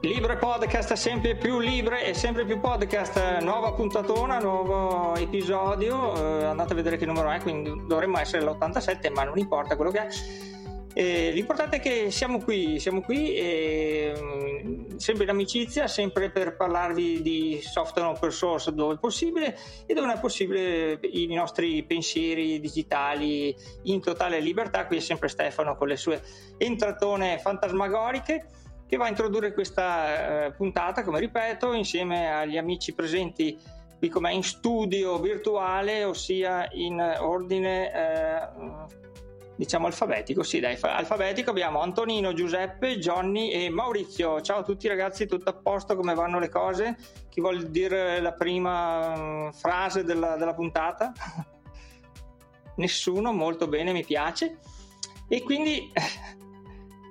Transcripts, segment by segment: Libre Podcast, sempre più libre e sempre più podcast, nuova puntatona, nuovo episodio, andate a vedere che numero è, quindi dovremmo essere l'87, ma non importa quello che è, l'importante è che siamo qui e sempre in amicizia, sempre per parlarvi di software open source dove è possibile e dove non è possibile, i nostri pensieri digitali in totale libertà. Qui è sempre Stefano con le sue entratone fantasmagoriche, che va a introdurre questa puntata, come ripeto, insieme agli amici presenti qui come in studio virtuale, ossia in ordine alfabetico. Sì, dai, alfabetico. Abbiamo Antonino, Giuseppe, Jonny e Maurizio. Ciao a tutti ragazzi, tutto a posto, come vanno le cose? Chi vuol dire la prima frase della puntata? Nessuno? Molto bene, mi piace. E quindi...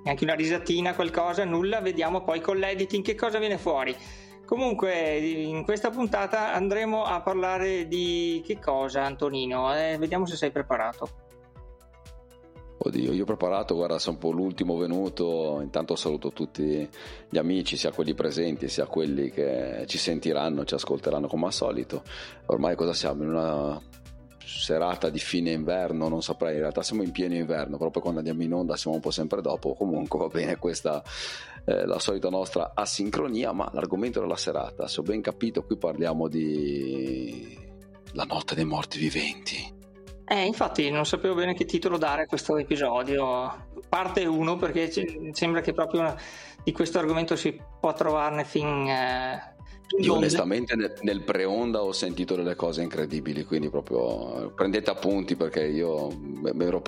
anche una risatina, qualcosa, nulla, vediamo poi con l'editing che cosa viene fuori. Comunque in questa puntata andremo a parlare di che cosa, Antonino? Vediamo se sei preparato. Oddio, io ho preparato, guarda, sono un po' l'ultimo venuto. Intanto saluto tutti gli amici, sia quelli presenti sia quelli che ci sentiranno, ci ascolteranno come al solito. Ormai cosa siamo? In una serata di fine inverno, non saprei, in realtà siamo in pieno inverno, proprio quando andiamo in onda siamo un po' sempre dopo. Comunque va bene, questa è la solita nostra asincronia, ma l'argomento della serata, se ho ben capito, qui parliamo di la notte dei morti viventi. Infatti non sapevo bene che titolo dare a questo episodio, parte 1, perché sembra che proprio di questo argomento si può trovarne fin... Io onestamente nel pre-onda ho sentito delle cose incredibili, quindi proprio prendete appunti, perché io mi ero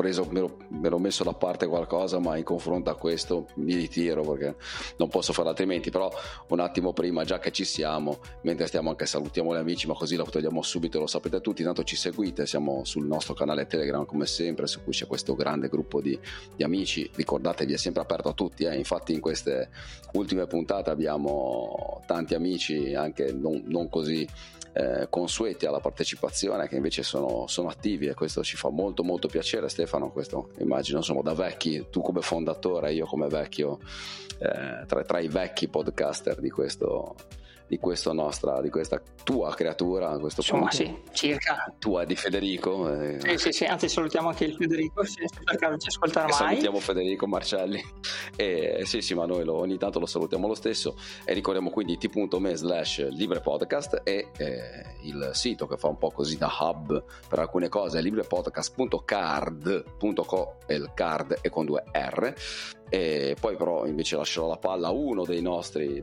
messo da parte qualcosa, ma in confronto a questo mi ritiro perché non posso fare altrimenti. Però un attimo prima, già che ci siamo, mentre stiamo, anche salutiamo gli amici, ma così lo togliamo subito, lo sapete tutti, tanto ci seguite, siamo sul nostro canale Telegram come sempre, su cui c'è questo grande gruppo di amici, ricordatevi è sempre aperto a tutti, infatti in queste ultime puntate abbiamo tanti amici anche non così consueti alla partecipazione, che invece sono attivi, e questo ci fa molto molto piacere. Stefano, questo immagino, insomma, da vecchi, tu come fondatore, io come vecchio, tra i vecchi podcaster di questa tua creatura, a questo punto. Insomma, sì, circa. Tua, di Federico. Sì, anzi salutiamo anche il Federico, perché non ci ascolta mai. Salutiamo Federico Marcelli. Sì, ma noi ogni tanto lo salutiamo lo stesso, e ricordiamo quindi t.me/librepodcast e il sito che fa un po' così da hub per alcune cose, librepodcast.card.co, il card è con 2 R. E poi però invece lascerò la palla a uno dei nostri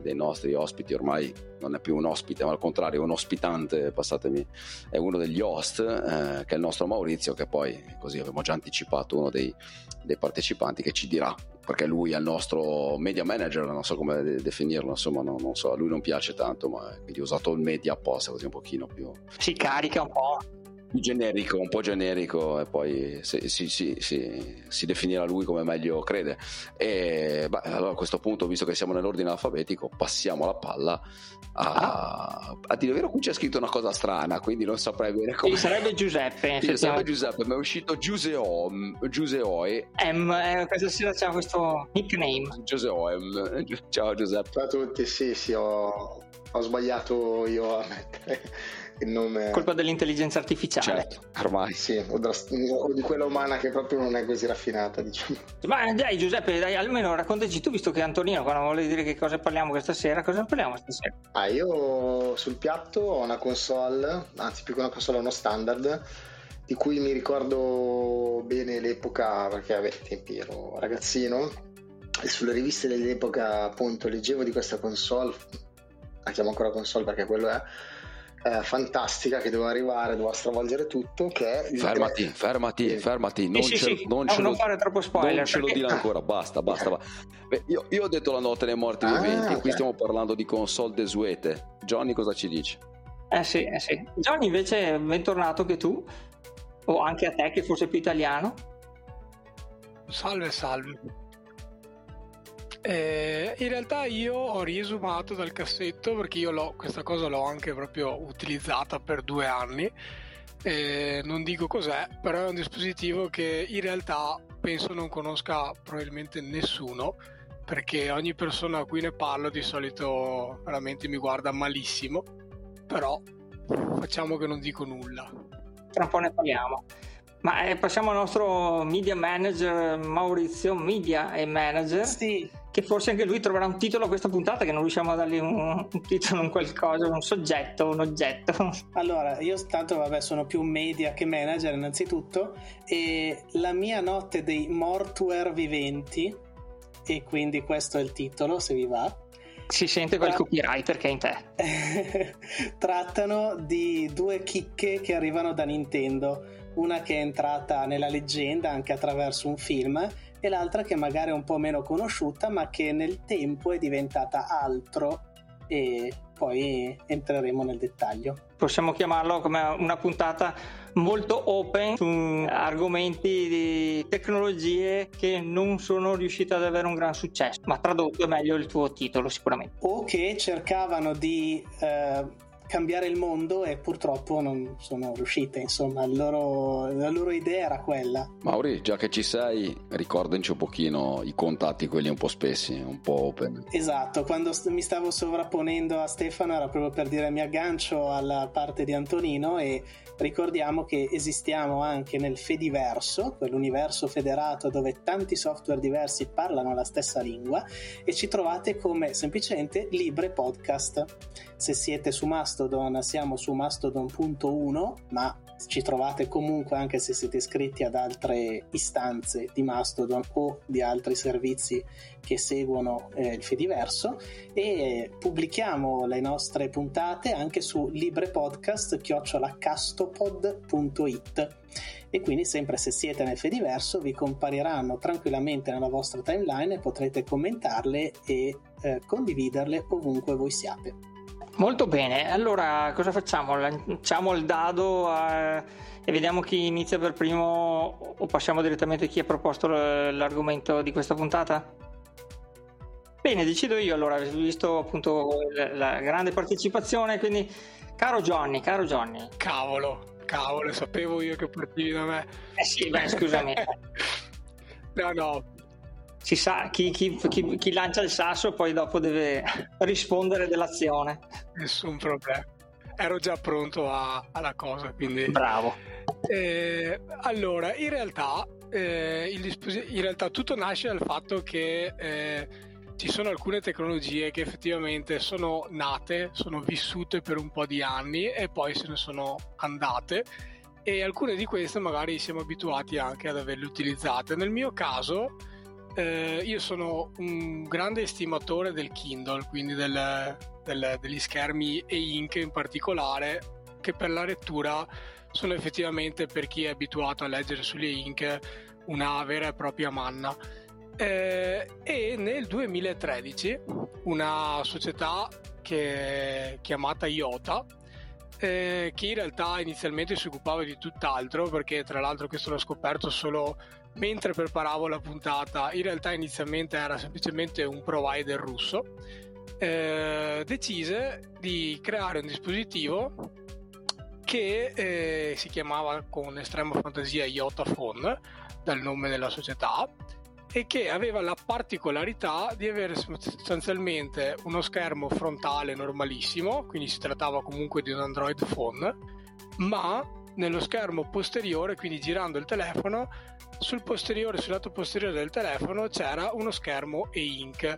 ospiti, ormai non è più un ospite ma al contrario un ospitante, passatemi, è uno degli host, che è il nostro Maurizio, che poi così abbiamo già anticipato, uno dei partecipanti, che ci dirà, perché lui è il nostro media manager, non so come definirlo, insomma non so, a lui non piace tanto, ma quindi ho usato il media apposta così un pochino più... si carica un po'. Un po' generico, e poi si definirà lui come meglio crede. E beh, allora a questo punto, visto che siamo nell'ordine alfabetico, passiamo la palla a dire vero, qui c'è scritto una cosa strana, quindi non saprei bene come. Sì, sarebbe Giuseppe. Sì, sarebbe Giuseppe, ma è uscito Giuseoe. Questa sera c'è questo nickname. Giuseoe. Ciao Giuseppe. Ciao a tutti, sì, ho sbagliato io a mettere il nome. Colpa dell'intelligenza artificiale, certo, ormai sì, o di quella umana che proprio non è così raffinata, diciamo. Ma dai Giuseppe, dai, almeno raccontaci tu, visto che Antonino quando vuole dire che cosa parliamo questa sera, io sul piatto ho una console, anzi più che una console uno standard, di cui mi ricordo bene l'epoca perché tempi ero ragazzino e sulle riviste dell'epoca appunto leggevo di questa console, la chiamo ancora console perché quello è fantastica, che doveva stravolgere tutto, che è fermati, non fare troppo spoiler, non ce lo dire ancora, basta. Beh, io ho detto la notte dei morti viventi, okay. Qui stiamo parlando di console desuete. Jonny cosa ci dice? Sì. Jonny invece è bentornato, che tu o anche a te che forse è più italiano. Salve. In realtà io ho riesumato dal cassetto, perché io questa cosa l'ho anche proprio utilizzata per 2 anni. Non dico cos'è, però è un dispositivo che in realtà penso non conosca probabilmente nessuno, perché ogni persona a cui ne parlo di solito veramente mi guarda malissimo, però facciamo che non dico nulla. Tra un po' ne parliamo. Ma passiamo al nostro media manager Maurizio, media e manager, sì, che forse anche lui troverà un titolo a questa puntata, che non riusciamo a dargli un titolo, un qualcosa, un soggetto, un oggetto. Allora, io tanto sono più media che manager innanzitutto, e la mia notte dei mortuer viventi, e quindi questo è il titolo, se vi va. Si sente quel copyright perché è in te. Trattano di 2 chicche che arrivano da Nintendo. Una che è entrata nella leggenda anche attraverso un film, e l'altra che magari è un po' meno conosciuta, ma che nel tempo è diventata altro, e poi entreremo nel dettaglio. Possiamo chiamarlo come una puntata molto open su argomenti di tecnologie che non sono riuscite ad avere un gran successo, ma tradotto è meglio il tuo titolo sicuramente. O che cercavano di cambiare il mondo e purtroppo non sono riuscite, insomma la loro idea era quella. Mauri, già che ci sei, ricordaci un pochino i contatti, quelli un po' spessi, un po' open. Esatto, quando mi stavo sovrapponendo a Stefano era proprio per dire mi aggancio alla parte di Antonino, e ricordiamo che esistiamo anche nel Fediverso, quell'universo federato dove tanti software diversi parlano la stessa lingua, e ci trovate come semplicemente librepodcast. Se siete su Mastodon siamo su Mastodon.1, ma ci trovate comunque anche se siete iscritti ad altre istanze di Mastodon o di altri servizi che seguono il Fediverso, e pubblichiamo le nostre puntate anche su librepodcast@castopod.it, e quindi sempre se siete nel Fediverso vi compariranno tranquillamente nella vostra timeline e potrete commentarle e condividerle ovunque voi siate. Molto bene, allora cosa facciamo? Lanciamo il dado e vediamo chi inizia per primo, o passiamo direttamente a chi ha proposto l'argomento di questa puntata? Bene, decido io allora, visto appunto la grande partecipazione, quindi caro Jonny. Cavolo, sapevo io che partivi da me. Sì, beh, scusami. No. Si sa chi lancia il sasso poi dopo deve rispondere dell'azione. Nessun problema, ero già pronto alla cosa, quindi bravo. Allora in realtà tutto nasce dal fatto che ci sono alcune tecnologie che effettivamente sono nate, sono vissute per un po' di anni e poi se ne sono andate, e alcune di queste magari siamo abituati anche ad averle utilizzate. Nel mio caso io sono un grande estimatore del Kindle, quindi degli schermi e ink in particolare, che per la lettura sono effettivamente, per chi è abituato a leggere sulle ink, una vera e propria manna. E nel 2013 una società che è chiamata Yota, che in realtà inizialmente si occupava di tutt'altro, perché tra l'altro questo l'ho scoperto solo mentre preparavo la puntata, in realtà inizialmente era semplicemente un provider russo, decise di creare un dispositivo che si chiamava con estrema fantasia YotaPhone, dal nome della società, e che aveva la particolarità di avere sostanzialmente uno schermo frontale normalissimo, quindi si trattava comunque di un Android phone, ma nello schermo posteriore, quindi girando il telefono, sul lato posteriore del telefono c'era uno schermo e-ink.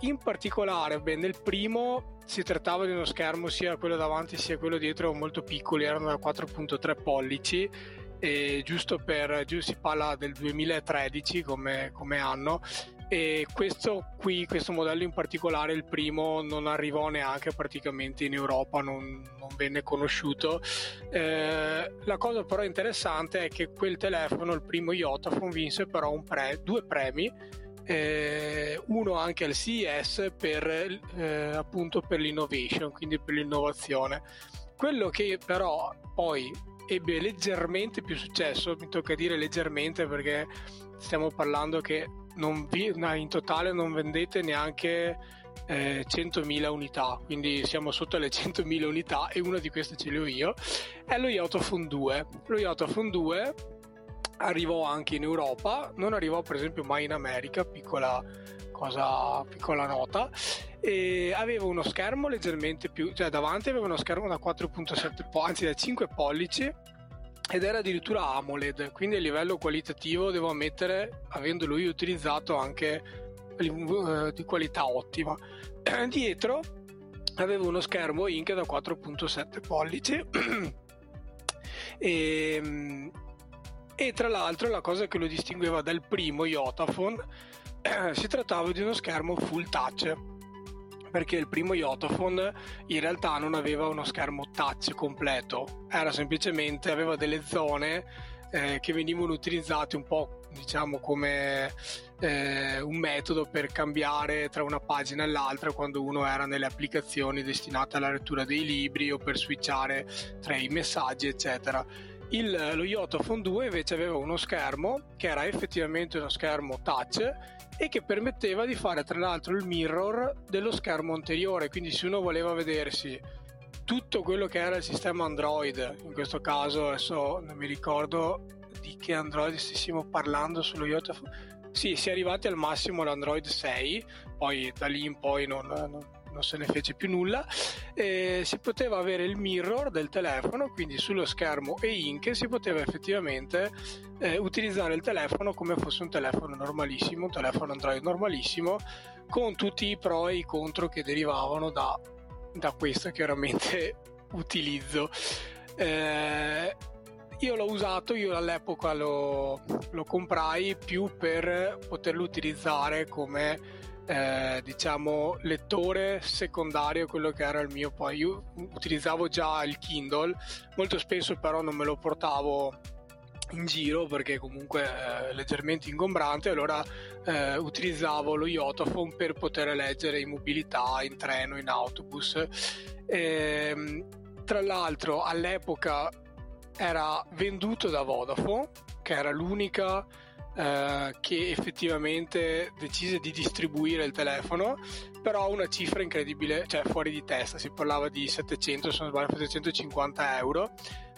In particolare, nel primo si trattava di uno schermo, sia quello davanti sia quello dietro, molto piccoli, erano da 4.3 pollici, e giusto si parla del 2013 come anno, e questo modello in particolare, il primo, non arrivò neanche praticamente in Europa, non venne conosciuto. La cosa però interessante è che quel telefono, il primo YotaPhone, vinse però 2 premi, uno anche al CES per l'Innovation, quindi per l'innovazione. Quello che però poi ebbe leggermente più successo. Mi tocca dire leggermente perché stiamo parlando che in totale non vendete neanche 100.000 unità, quindi siamo sotto alle 100.000 unità e una di queste ce l'ho io, è lo YotaPhone 2. Lo YotaPhone 2 arrivò anche in Europa, non arrivò per esempio mai in America, piccola nota, e aveva uno schermo leggermente più, cioè davanti aveva uno schermo da 4.7 anzi da 5 pollici ed era addirittura AMOLED, quindi a livello qualitativo devo ammettere, avendo lui utilizzato anche di qualità ottima. Dietro aveva uno schermo Ink da 4.7 pollici e tra l'altro la cosa che lo distingueva dal primo YotaPhone, si trattava di uno schermo full touch, perché il primo YotaPhone in realtà non aveva uno schermo touch completo, era semplicemente, aveva delle zone che venivano utilizzate un po' diciamo come un metodo per cambiare tra una pagina e l'altra quando uno era nelle applicazioni destinate alla lettura dei libri o per switchare tra i messaggi eccetera. Lo YotaPhone 2 invece aveva uno schermo che era effettivamente uno schermo touch e che permetteva di fare tra l'altro il mirror dello schermo anteriore, quindi se uno voleva vedersi tutto quello che era il sistema Android, in questo caso adesso non mi ricordo di che Android stessimo parlando sullo YotaPhone, sì, si è arrivati al massimo all'Android 6, poi da lì in poi non se ne fece più nulla, si poteva avere il mirror del telefono, quindi sullo schermo e-ink si poteva effettivamente utilizzare il telefono come fosse un telefono normalissimo, un telefono Android normalissimo, con tutti i pro e i contro che derivavano da questo chiaramente utilizzo. Io l'ho usato, io all'epoca lo comprai più per poterlo utilizzare come diciamo lettore secondario, quello che era il mio. Poi io utilizzavo già il Kindle, molto spesso però non me lo portavo in giro perché comunque è leggermente ingombrante, allora utilizzavo lo YotaPhone per poter leggere in mobilità, in treno, in autobus. Tra l'altro all'epoca era venduto da Vodafone, che era l'unica che effettivamente decise di distribuire il telefono, però a una cifra incredibile, cioè fuori di testa, si parlava di 700, se non sbaglio 750 euro,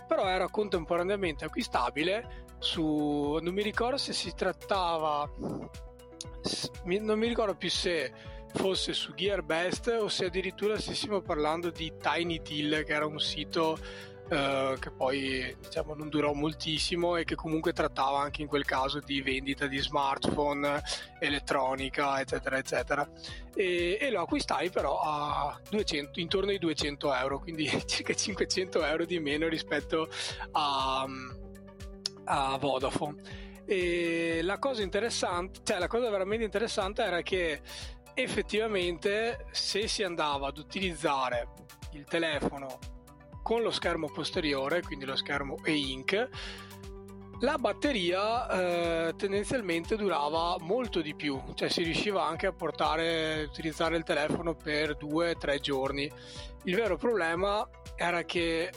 però era contemporaneamente acquistabile su, non mi ricordo se si trattava, non mi ricordo più se fosse su Gearbest o se addirittura stessimo parlando di TinyDeal, che era un sito che poi diciamo non durò moltissimo e che comunque trattava anche in quel caso di vendita di smartphone, elettronica eccetera eccetera, e lo acquistai però a 200, intorno ai 200 euro, quindi circa 500 euro di meno rispetto a Vodafone. E la cosa interessante, cioè la cosa veramente interessante era che effettivamente se si andava ad utilizzare il telefono con lo schermo posteriore, quindi lo schermo e-ink, la batteria tendenzialmente durava molto di più, cioè si riusciva anche a utilizzare il telefono per 2-3 giorni. Il vero problema era che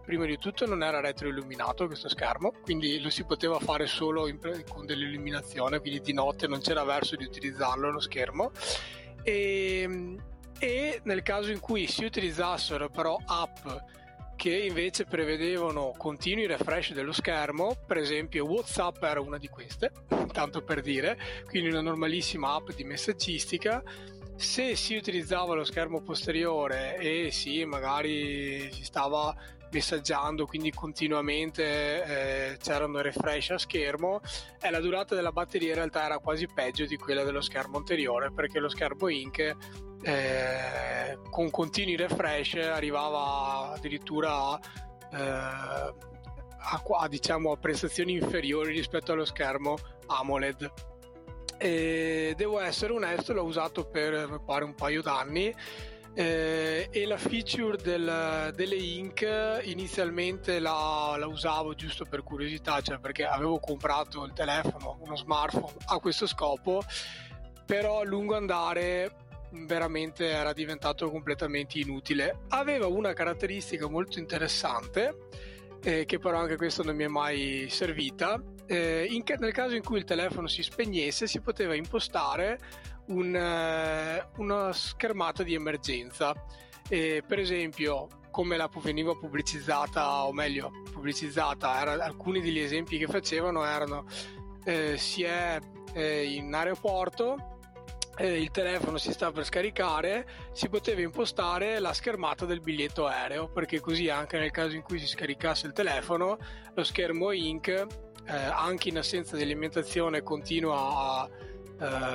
prima di tutto non era retroilluminato questo schermo, quindi lo si poteva fare solo con dell'illuminazione, quindi di notte non c'era verso di utilizzarlo lo schermo, e nel caso in cui si utilizzassero però app che invece prevedevano continui refresh dello schermo, per esempio WhatsApp era una di queste, tanto per dire, quindi una normalissima app di messaggistica, se si utilizzava lo schermo posteriore e sì, magari si stava messaggiando, quindi continuamente c'erano refresh a schermo, e la durata della batteria in realtà era quasi peggio di quella dello schermo anteriore, perché lo schermo Ink con continui refresh arrivava addirittura diciamo a prestazioni inferiori rispetto allo schermo AMOLED. E devo essere onesto, l'ho usato per mi pare un paio d'anni, e la feature delle Ink inizialmente la usavo giusto per curiosità, cioè perché avevo comprato il telefono, uno smartphone a questo scopo, però a lungo andare veramente era diventato completamente inutile. Aveva una caratteristica molto interessante che però anche questa non mi è mai servita. Nel caso in cui il telefono si spegnesse, si poteva impostare una schermata di emergenza, per esempio, come la veniva pubblicizzata, o meglio pubblicizzata, alcuni degli esempi che facevano erano si è in aeroporto, il telefono si sta per scaricare, si poteva impostare la schermata del biglietto aereo, perché così anche nel caso in cui si scaricasse il telefono, lo schermo INC, anche in assenza di alimentazione, continua a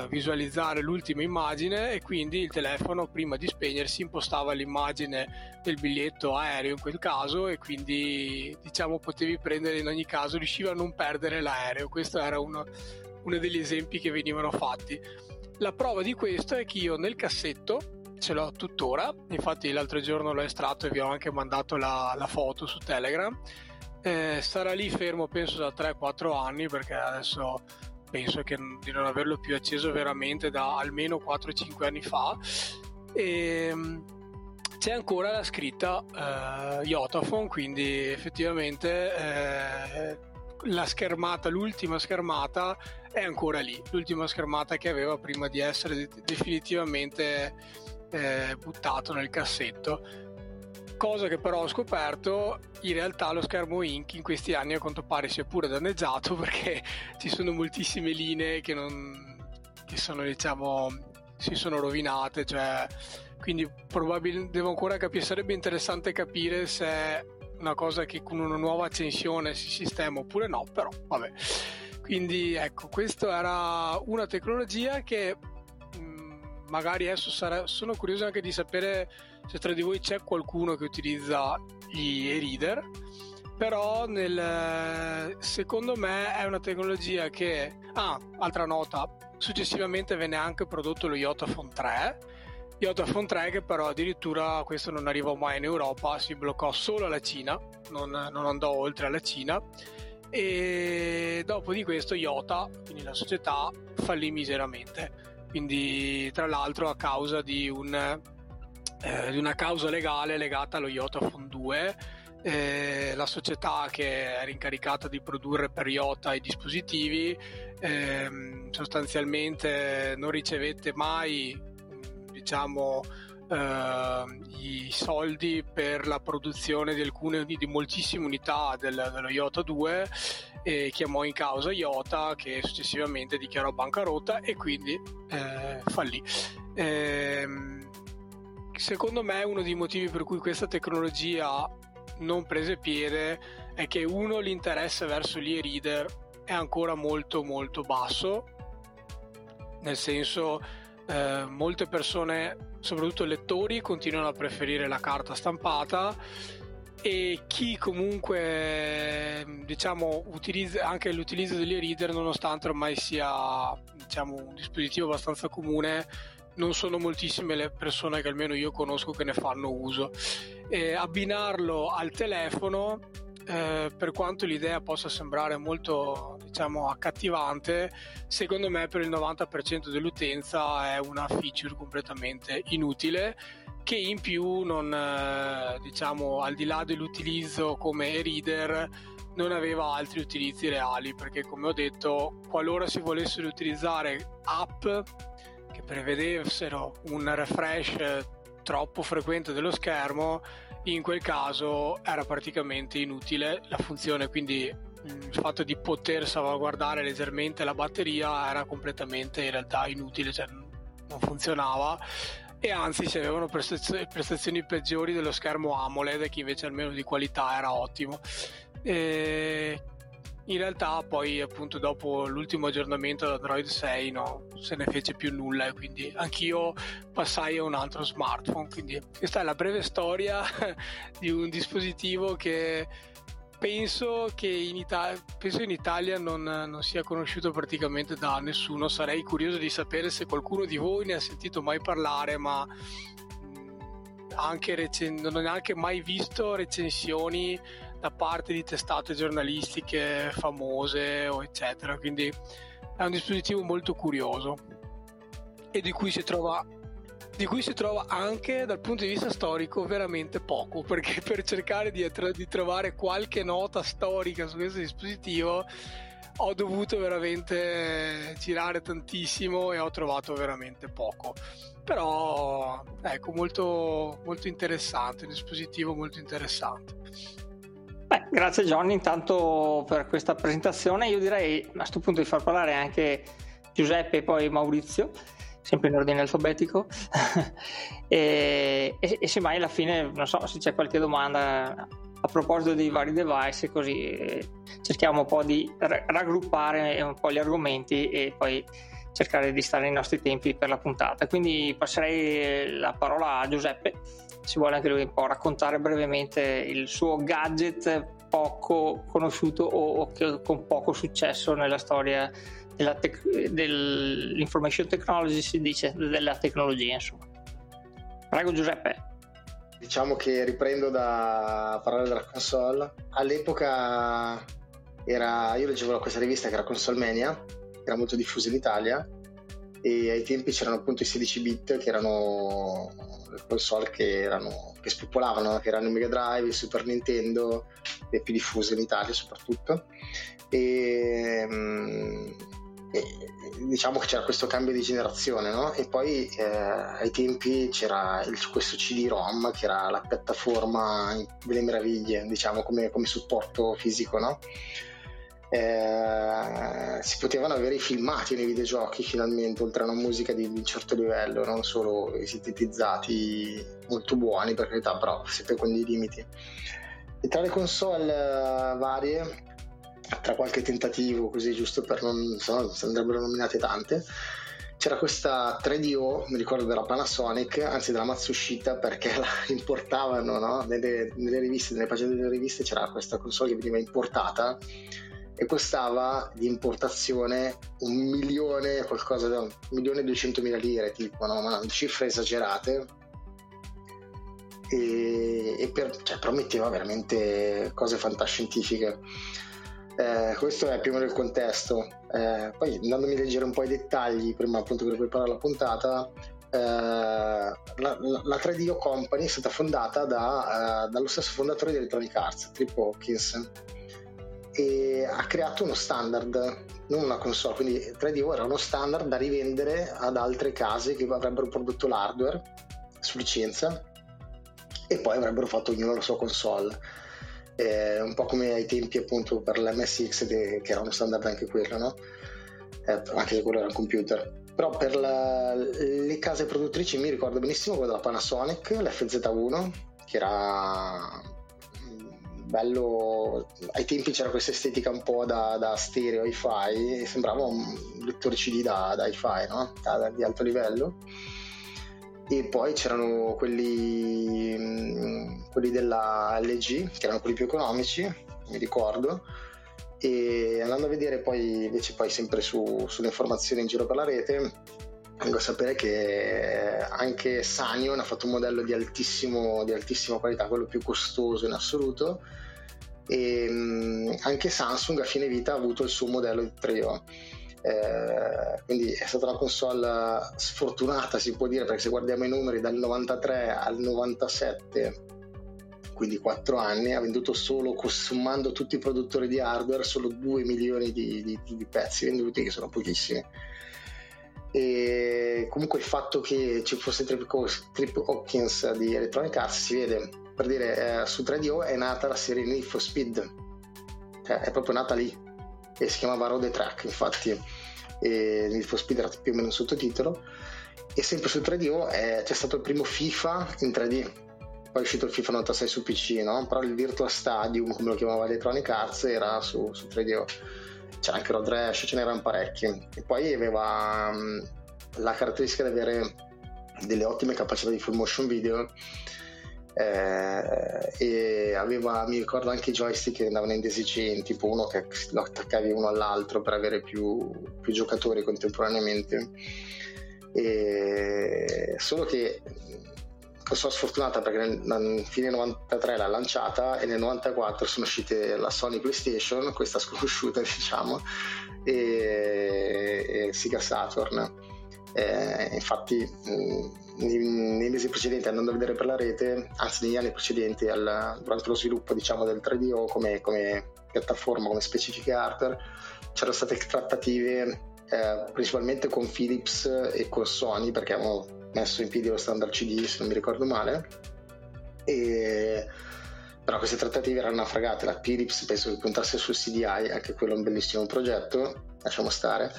visualizzare l'ultima immagine, e quindi il telefono prima di spegnersi impostava l'immagine del biglietto aereo in quel caso, e quindi diciamo potevi prendere, in ogni caso riusciva a non perdere l'aereo. Questo era uno degli esempi che venivano fatti. La prova di questo è che io nel cassetto ce l'ho tuttora, infatti l'altro giorno l'ho estratto e vi ho anche mandato la foto su Telegram. Sarà lì fermo penso da 3-4 anni, perché adesso penso che di non averlo più acceso veramente da almeno 4-5 anni fa. E c'è ancora la scritta YotaPhone, quindi effettivamente la schermata, l'ultima schermata è ancora lì, l'ultima schermata che aveva prima di essere definitivamente buttato nel cassetto. Cosa che però ho scoperto, in realtà lo schermo INC in questi anni a quanto pare si è pure danneggiato, perché ci sono moltissime linee che sono, diciamo, si sono rovinate, cioè, quindi probabilmente devo ancora capire. Sarebbe interessante capire se una cosa che con una nuova accensione si sistema oppure no, però vabbè. Quindi ecco, questa era una tecnologia che magari adesso sono curioso anche di sapere se tra di voi c'è qualcuno che utilizza gli e-reader, però secondo me è una tecnologia che, altra nota, successivamente venne anche prodotto lo YotaPhone 3, che però addirittura questo non arrivò mai in Europa, si bloccò solo alla Cina, non andò oltre alla Cina, e dopo di questo Yota, quindi la società, fallì miseramente, quindi tra l'altro a causa di una causa legale legata allo YotaPhone 2. La società che era incaricata di produrre per Yota i dispositivi sostanzialmente non ricevette mai, diciamo, i soldi per la produzione di moltissime unità dello Yota 2, e chiamò in causa Yota, che successivamente dichiarò bancarotta e quindi fallì. Secondo me uno dei motivi per cui questa tecnologia non prese piede è che l'interesse verso gli e-reader è ancora molto molto basso, nel senso molte persone, soprattutto lettori, continuano a preferire la carta stampata, e chi comunque, diciamo, utilizza anche l'utilizzo degli e-reader, nonostante ormai sia, diciamo, un dispositivo abbastanza comune, non sono moltissime le persone che almeno io conosco che ne fanno uso. Abbinarlo al telefono, per quanto l'idea possa sembrare molto, diciamo, accattivante, secondo me per il 90% dell'utenza è una feature completamente inutile, che in più non, diciamo, al di là dell'utilizzo come e-reader, non aveva altri utilizzi reali, perché come ho detto, qualora si volessero utilizzare app che prevedessero un refresh troppo frequente dello schermo, in quel caso era praticamente inutile la funzione, quindi il fatto di poter salvaguardare leggermente la batteria era completamente, in realtà, inutile, cioè non funzionava, e anzi si avevano prestazioni peggiori dello schermo AMOLED, che invece almeno di qualità era ottimo. In realtà poi, appunto, dopo l'ultimo aggiornamento ad Android 6 non se ne fece più nulla, e quindi anch'io passai a un altro smartphone. Quindi questa è la breve storia di un dispositivo che penso che in Italia non sia conosciuto praticamente da nessuno. Sarei curioso di sapere se qualcuno di voi ne ha sentito mai parlare, ma non ho neanche mai visto recensioni da parte di testate giornalistiche famose o eccetera, quindi è un dispositivo molto curioso e di cui si trova di cui si trova anche dal punto di vista storico veramente poco, perché per cercare di trovare qualche nota storica su questo dispositivo ho dovuto veramente girare tantissimo e ho trovato veramente poco. Però ecco, molto, molto interessante, un dispositivo molto interessante. Beh, grazie Jonny intanto per questa presentazione. Io direi a questo punto di far parlare anche Giuseppe e poi Maurizio, sempre in ordine alfabetico, e semmai alla fine, non so se c'è qualche domanda a proposito dei vari device, così cerchiamo un po' di raggruppare un po' gli argomenti e poi cercare di stare nei nostri tempi per la puntata. Quindi passerei la parola a Giuseppe, se vuole anche lui un po' raccontare brevemente il suo gadget poco conosciuto o che con poco successo nella storia dell'information technology, si dice, della tecnologia, insomma. Prego Giuseppe. Diciamo che riprendo da parlare della console. All'epoca io leggevo questa rivista che era Console Mania, era molto diffusa in Italia, e ai tempi c'erano appunto i 16 bit, che erano le console che spopolavano, che erano il Mega Drive, il Super Nintendo, le più diffuse in Italia soprattutto, e diciamo che c'era questo cambio di generazione, no? E poi ai tempi c'era questo CD-ROM, che era la piattaforma delle meraviglie, diciamo, come supporto fisico, no? Si potevano avere i filmati nei videogiochi finalmente, oltre a una musica di un certo livello, non solo i sintetizzati molto buoni per carità, però sempre con dei limiti. E tra le console varie, tra qualche tentativo così, giusto per non andrebbero nominate tante, c'era questa 3DO, mi ricordo della Panasonic, anzi della Matsushita, perché la importavano, no? Nelle riviste, nelle pagine delle riviste c'era questa console che veniva importata e costava di importazione 1 milione, qualcosa da 1.200.000 lire tipo, no? Ma cifre esagerate, e prometteva veramente cose fantascientifiche. Questo è più o meno il contesto. Poi andandomi a leggere un po' i dettagli prima appunto per preparare la puntata, la 3DO Company è stata fondata dallo stesso fondatore di Electronic Arts, Trip Hawkins, e ha creato uno standard, non una console, quindi 3DO era uno standard da rivendere ad altre case che avrebbero prodotto l'hardware su licenza e poi avrebbero fatto ognuno la sua console, un po' come ai tempi appunto per l'MSX che era uno standard anche quello, no? Anche se quello era un computer, però per le case produttrici mi ricordo benissimo quella della Panasonic, l'FZ1, che era bello, ai tempi c'era questa estetica un po' da stereo hi-fi, sembrava un lettore CD da hi-fi, no? Di alto livello. E poi c'erano quelli della LG, che erano quelli più economici, mi ricordo. E andando a vedere poi invece sempre sulle informazioni in giro per la rete, vengo a sapere che anche Sanyon ha fatto un modello di altissima qualità, quello più costoso in assoluto, e anche Samsung a fine vita ha avuto il suo modello di 3DO. Quindi è stata una console sfortunata, si può dire, perché se guardiamo i numeri dal 93 al 97, quindi 4 anni, ha venduto solo, consumando tutti i produttori di hardware, solo 2 milioni di pezzi venduti, che sono pochissimi. E comunque il fatto che ci fosse Trip Hawkins di Electronic Arts si vede, per dire, su 3DO è nata la serie Need for Speed, cioè è proprio nata lì, e si chiamava Road Track, infatti, e Need for Speed era più o meno un sottotitolo. E sempre su 3DO c'è stato il primo FIFA in 3D, poi è uscito il FIFA 96 su PC, no? Però il Virtua Stadium, come lo chiamava Electronic Arts, era su 3DO. C'era anche Road Rash, ce n'erano parecchi, e poi aveva la caratteristica di avere delle ottime capacità di full motion video, e aveva, mi ricordo, anche joystick che andavano in desicin, tipo uno che lo attaccavi uno all'altro per avere più giocatori contemporaneamente. E solo che sono sfortunata, perché nel fine 93 l'ha lanciata e nel 94 sono uscite la Sony PlayStation, questa sconosciuta diciamo, e Sega Saturn. Infatti nei mesi precedenti, andando a vedere per la rete, anzi negli anni precedenti, durante lo sviluppo, diciamo, del 3DO come piattaforma, come specifica hardware, c'erano state trattative principalmente con Philips e con Sony, perché avevano messo in piedi lo standard CD, se non mi ricordo male, però queste trattative erano naufragate. La Philips penso che puntasse sul CDI, anche quello è un bellissimo progetto, lasciamo stare,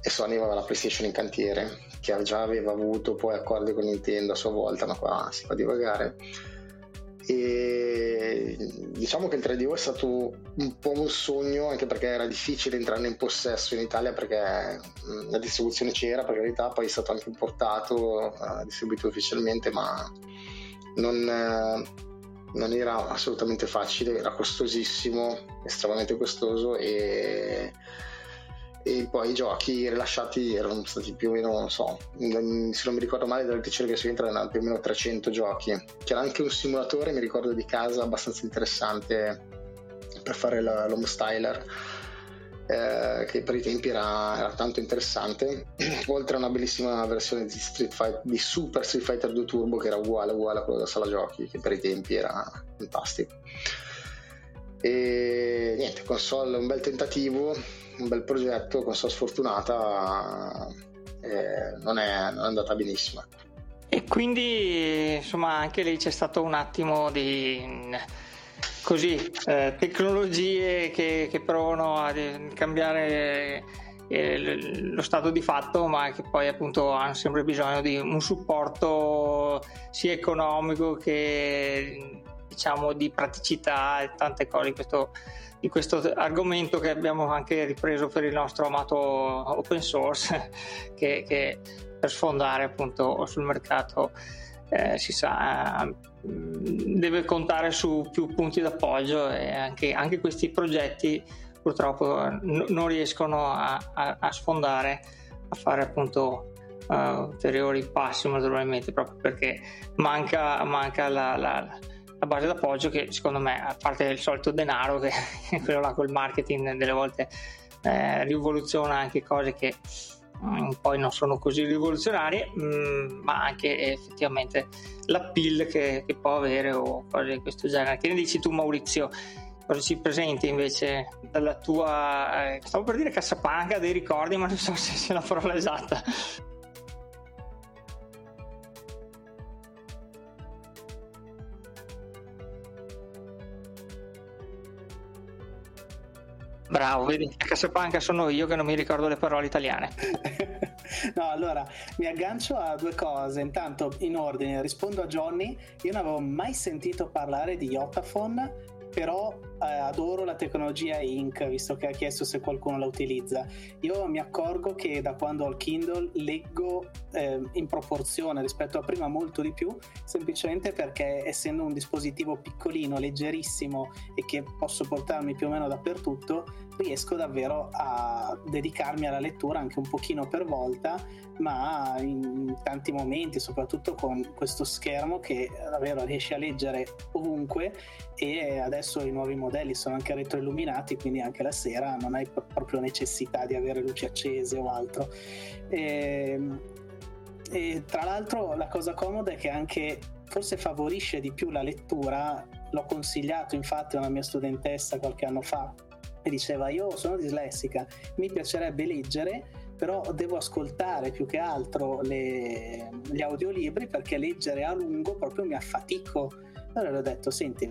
e Sony aveva la PlayStation in cantiere, che già aveva avuto poi accordi con Nintendo a sua volta, ma qua si fa divagare. E diciamo che il 3DO è stato un po' un sogno, anche perché era difficile entrarne in possesso in Italia, perché la distribuzione c'era, per carità, poi è stato anche importato, distribuito ufficialmente, ma non era assolutamente facile, era costosissimo, estremamente costoso, e poi i giochi rilasciati erano stati più o meno, non so, se non mi ricordo male, dalle ricerche che si entrano più o meno 300 giochi. C'era anche un simulatore, mi ricordo, di casa abbastanza interessante per fare l'home styler, che per i tempi era tanto interessante, oltre a una bellissima versione di Super Street Fighter 2 Turbo, che era uguale a quello della sala giochi, che per i tempi era fantastico. E niente, console, un bel tentativo, un bel progetto, console sfortunata, non è andata benissimo. E quindi, insomma, anche lì c'è stato un attimo di così, tecnologie che provano a cambiare lo stato di fatto, ma che poi appunto hanno sempre bisogno di un supporto sia economico che, diciamo, di praticità e tante cose di questo argomento, che abbiamo anche ripreso per il nostro amato open source che per sfondare appunto sul mercato, si sa, deve contare su più punti d'appoggio, e anche questi progetti purtroppo non riescono a sfondare, a fare appunto ulteriori passi, naturalmente, proprio perché manca la base d'appoggio, che secondo me, a parte il solito denaro, che quello là col marketing delle volte rivoluziona anche cose che poi non sono così rivoluzionarie, ma anche effettivamente l'appeal che può avere, o cose di questo genere. Che ne dici tu, Maurizio? Cosa ci presenti invece dalla tua stavo per dire cassapanca dei ricordi, ma non so se sia la parola esatta. Bravo, vedi, a cassapanca sono io che non mi ricordo le parole italiane. No, allora mi aggancio a due cose. Intanto, in ordine, rispondo a Jonny. Io non avevo mai sentito parlare di YotaPhone, però adoro la tecnologia Ink, visto che ha chiesto se qualcuno la utilizza. Io mi accorgo che da quando ho il Kindle leggo in proporzione rispetto a prima molto di più, semplicemente perché, essendo un dispositivo piccolino, leggerissimo e che posso portarmi più o meno dappertutto, riesco davvero a dedicarmi alla lettura, anche un pochino per volta, ma in tanti momenti, soprattutto con questo schermo che davvero riesce a leggere ovunque. E adesso i nuovi modelli sono anche retroilluminati, quindi anche la sera non hai proprio necessità di avere luci accese o altro. E tra l'altro la cosa comoda è che anche forse favorisce di più la lettura. L'ho consigliato infatti a una mia studentessa qualche anno fa, e diceva: io sono dislessica, mi piacerebbe leggere, però devo ascoltare più che altro gli audiolibri, perché leggere a lungo proprio mi affatico. Allora le ho detto: senti,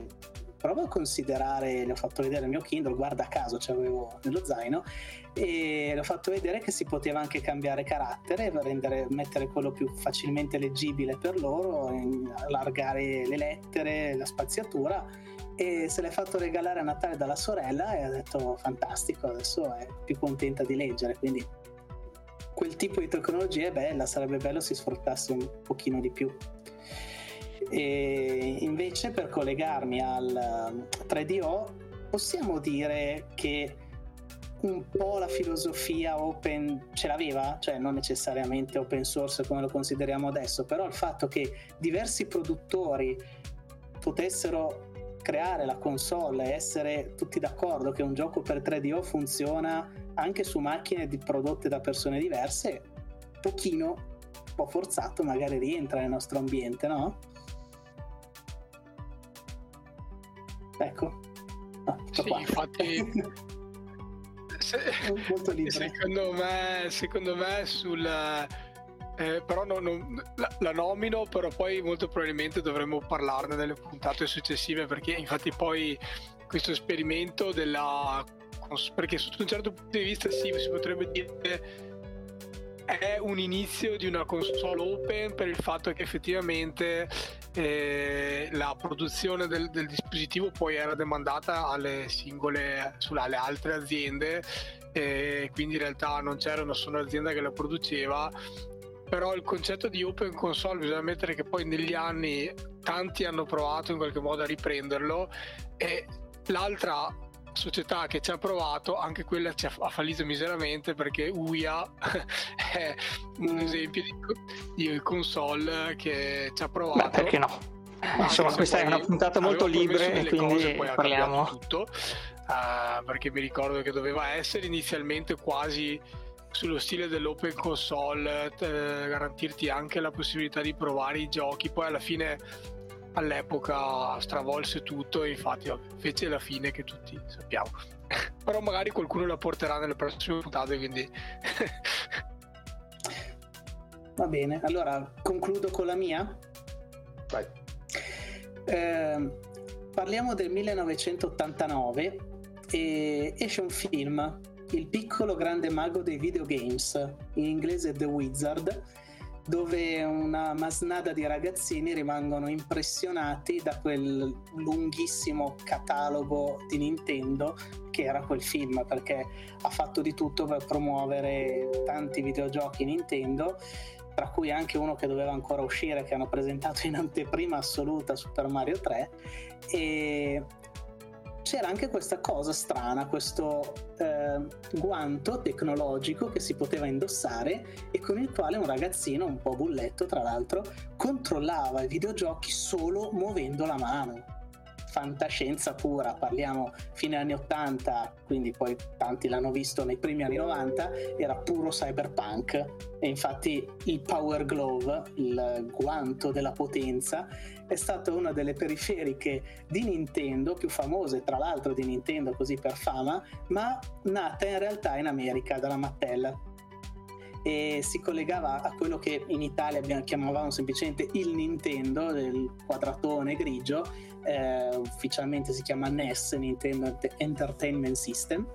prova a considerare, le ho fatto vedere il mio Kindle, guarda caso ce l'avevo nello zaino, e le ho fatto vedere che si poteva anche cambiare carattere, mettere quello più facilmente leggibile per loro, allargare le lettere, la spaziatura, e se l'è fatto regalare a Natale dalla sorella, e ha detto: fantastico, adesso è più contenta di leggere. Quindi quel tipo di tecnologia è bella, sarebbe bello se sfruttasse un pochino di più. E invece, per collegarmi al 3DO, possiamo dire che un po' la filosofia open ce l'aveva, cioè non necessariamente open source come lo consideriamo adesso, però il fatto che diversi produttori potessero creare la console e essere tutti d'accordo che un gioco per 3DO funziona anche su macchine prodotte da persone diverse, pochino un po' forzato magari rientra nel nostro ambiente, no? Ecco. Ah, sì, qua. Infatti... Secondo me sulla però non la nomino, però poi molto probabilmente dovremmo parlarne nelle puntate successive, perché infatti poi questo esperimento della, perché sotto un certo punto di vista sì, si potrebbe dire è un inizio di una console open, per il fatto che effettivamente la produzione del dispositivo poi era demandata alle singole, alle altre aziende, quindi in realtà non c'era una sola azienda che la produceva. Però il concetto di open console, bisogna ammettere che poi negli anni tanti hanno provato in qualche modo a riprenderlo, e l'altra società che ci ha provato, anche quella ci ha fallito miseramente, perché Uia è un esempio di console che ci ha provato. Beh, perché no? Insomma, questa è una puntata molto libera e quindi parliamo tutto, perché mi ricordo che doveva essere inizialmente quasi sullo stile dell'open console, garantirti anche la possibilità di provare i giochi, poi alla fine all'epoca stravolse tutto, infatti fece la fine che tutti sappiamo. Però magari qualcuno la porterà nelle prossime puntate, quindi va bene, allora concludo con la mia. Vai. Parliamo del 1989 e esce un film, Il piccolo grande mago dei videogames, in inglese The Wizard, dove una masnada di ragazzini rimangono impressionati da quel lunghissimo catalogo di Nintendo che era quel film, perché ha fatto di tutto per promuovere tanti videogiochi Nintendo, tra cui anche uno che doveva ancora uscire, che hanno presentato in anteprima assoluta, Super Mario 3. E c'era anche questa cosa strana, questo guanto tecnologico che si poteva indossare e con il quale un ragazzino, un po' bulletto tra l'altro, controllava i videogiochi solo muovendo la mano. Fantascienza pura, parliamo fine anni 80, quindi poi tanti l'hanno visto nei primi anni 90, era puro cyberpunk. E infatti il Power Glove, il guanto della potenza, è stata una delle periferiche di Nintendo più famose, tra l'altro di Nintendo così per fama, ma nata in realtà in America dalla Mattel, e si collegava a quello che in Italia chiamavamo semplicemente il Nintendo, del quadratone grigio, ufficialmente si chiama NES, Nintendo Entertainment System,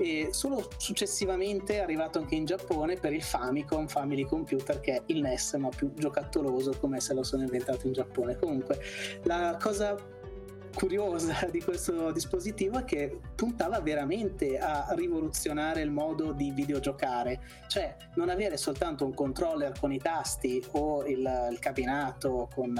e solo successivamente è arrivato anche in Giappone per il Famicom, Family Computer, che è il NES ma più giocattoloso, come se lo sono inventato in Giappone. Comunque la cosa curiosa di questo dispositivo è che puntava veramente a rivoluzionare il modo di videogiocare, cioè non avere soltanto un controller con i tasti o il cabinato con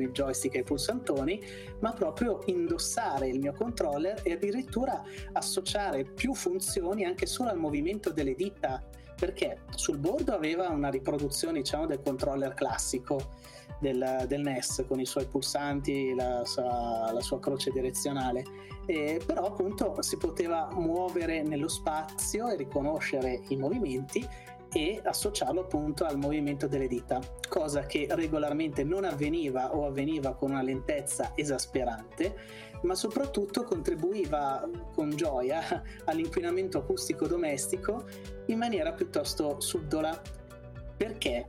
il joystick e i pulsantoni, ma proprio indossare il mio controller e addirittura associare più funzioni anche solo al movimento delle dita, perché sul bordo aveva una riproduzione, diciamo, del controller classico del NES con i suoi pulsanti, la sua croce direzionale, però appunto si poteva muovere nello spazio e riconoscere i movimenti e associarlo appunto al movimento delle dita, cosa che regolarmente non avveniva o avveniva con una lentezza esasperante, ma soprattutto contribuiva con gioia all'inquinamento acustico domestico in maniera piuttosto subdola. Perché?